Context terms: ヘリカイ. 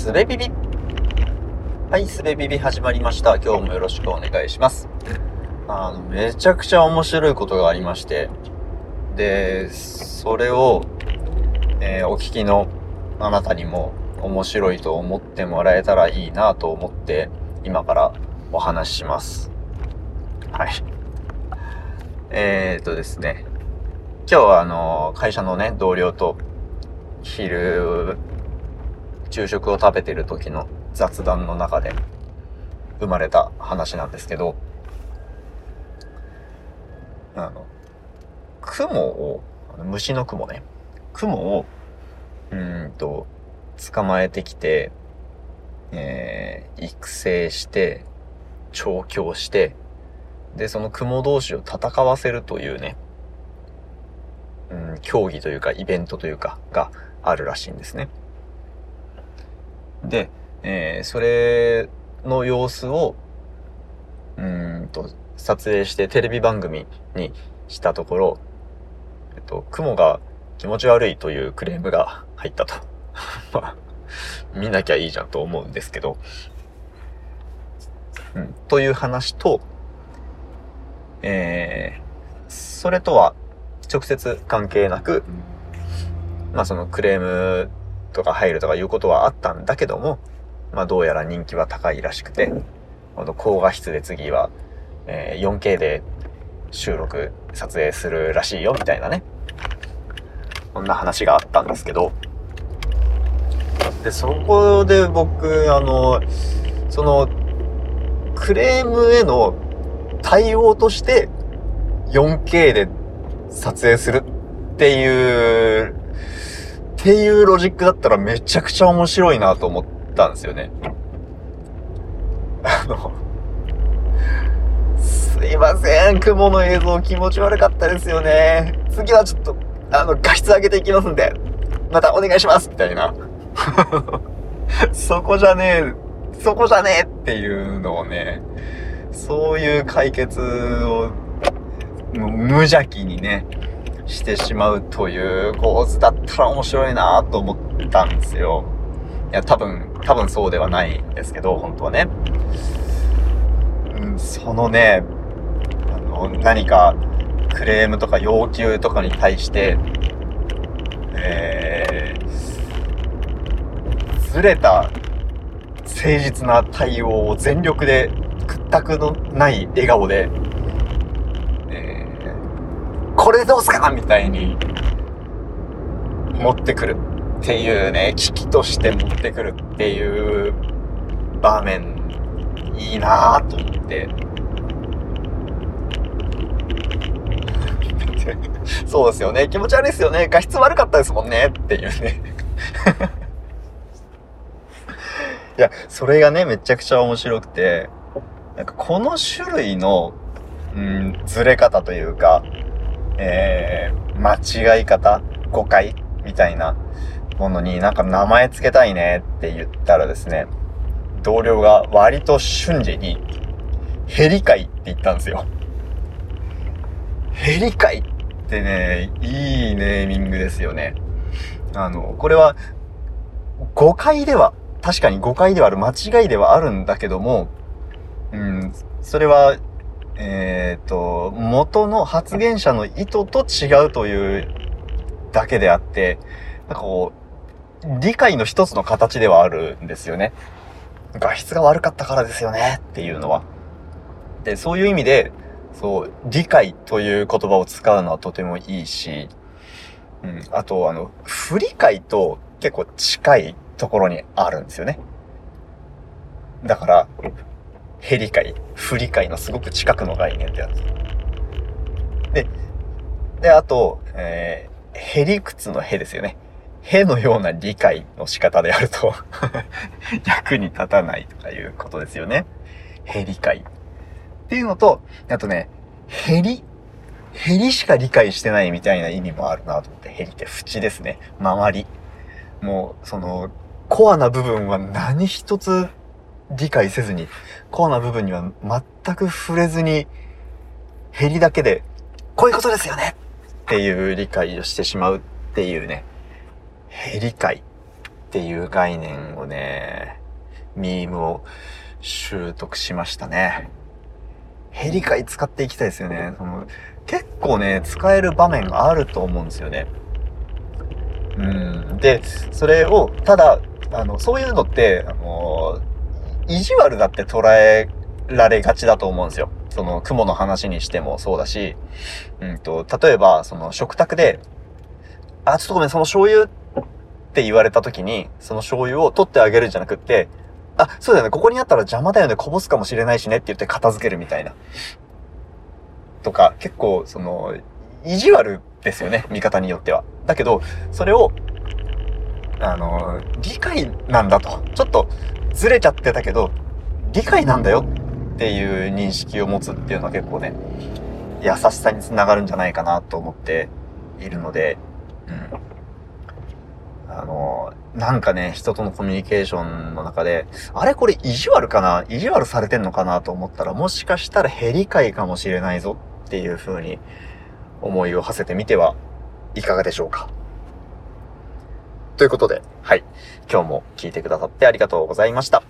すべビビ。はい、すべビビ始まりました。今日もよろしくお願いします。めちゃくちゃ面白いことがありまして、で、それを、お聞きのあなたにも面白いと思ってもらえたらいいなと思って、今からお話しします。はい。ですね、今日は会社のね、同僚と昼食を食べてる時の雑談の中で生まれた話なんですけど、雲を、虫の雲ね、雲を捕まえてきて、育成して調教して、でその雲同士を戦わせるというね、競技というかイベントというかがあるらしいんですね。で、それの様子を撮影してテレビ番組にしたところ、雲が気持ち悪いというクレームが入ったと。見なきゃいいじゃんと思うんですけど、という話と、それとは直接関係なく、そのクレームとか入るとかいうことはあったんだけども、どうやら人気は高いらしくて、高画質で次は、4K で収録撮影するらしいよみたいなね、こんな話があったんですけど、でそこで僕そのクレームへの対応として 4K で撮影するっていうロジックだったらめちゃくちゃ面白いなと思ったんですよね。すいません、雲の映像気持ち悪かったですよね。次はちょっと画質上げていきますんで、またお願いしますみたいな。そこじゃねえっていうのをね、そういう解決を無邪気にねしてしまうという構図だったら面白いなと思ったんですよ。いや多分そうではないんですけど、本当はね、そのね、何かクレームとか要求とかに対してずれた誠実な対応を全力で屈託のない笑顔で、これどうすかみたいに持ってくるっていうね、危機として持ってくるっていう場面いいなぁと思ってそうですよね、気持ち悪いですよね、画質悪かったですもんねっていうねいやそれがねめちゃくちゃ面白くて、なんかこの種類のずれ方というか、間違い方、誤解みたいなものになんか名前つけたいねって言ったらですね、同僚が割と瞬時にヘリ界って言ったんですよ。ヘリ界ってね、いいネーミングですよね。これは誤解では、確かに誤解ではある、間違いではあるんだけども、それは元の発言者の意図と違うというだけであって、なんかこう理解の一つの形ではあるんですよね。画質が悪かったからですよねっていうのは。でそういう意味で、そう理解という言葉を使うのはとてもいいし、あと不理解と結構近いところにあるんですよね。だからヘリ界、不理解のすごく近くの概念ってやつ。で、あと、ヘリクツのヘですよね。ヘのような理解の仕方であると、役に立たないとかいうことですよね。ヘリ界。っていうのと、あとね、ヘリしか理解してないみたいな意味もあるなと思って、ヘリって縁ですね。周り。もう、コアな部分は何一つ理解せずに、コアな部分には全く触れずに、ヘリだけで、こういうことですよねっていう理解をしてしまうっていうね、ヘリ界。っていう概念をね、ミームを習得しましたね。ヘリ回使っていきたいですよね。結構ね、使える場面があると思うんですよね。で、それを、ただ、そういうのって、意地悪だって捉えられがちだと思うんですよ。雲の話にしてもそうだし、例えば、食卓で、あ、ちょっとごめん、その醤油って言われた時に、その醤油を取ってあげるんじゃなくって、あ、そうだよね、ここにあったら邪魔だよね、こぼすかもしれないしねって言って片付けるみたいな。とか、結構、意地悪ですよね、見方によっては。だけど、それを、理解なんだと。ちょっとずれちゃってたけど、理解なんだよっていう認識を持つっていうのは結構ね、優しさにつながるんじゃないかなと思っているので、なんかね、人とのコミュニケーションの中で、あれこれ意地悪かな？意地悪されてんのかなと思ったら、もしかしたらヘリ回かもしれないぞっていう風に思いを馳せてみてはいかがでしょうか。ということで、はい。今日も聞いてくださってありがとうございました。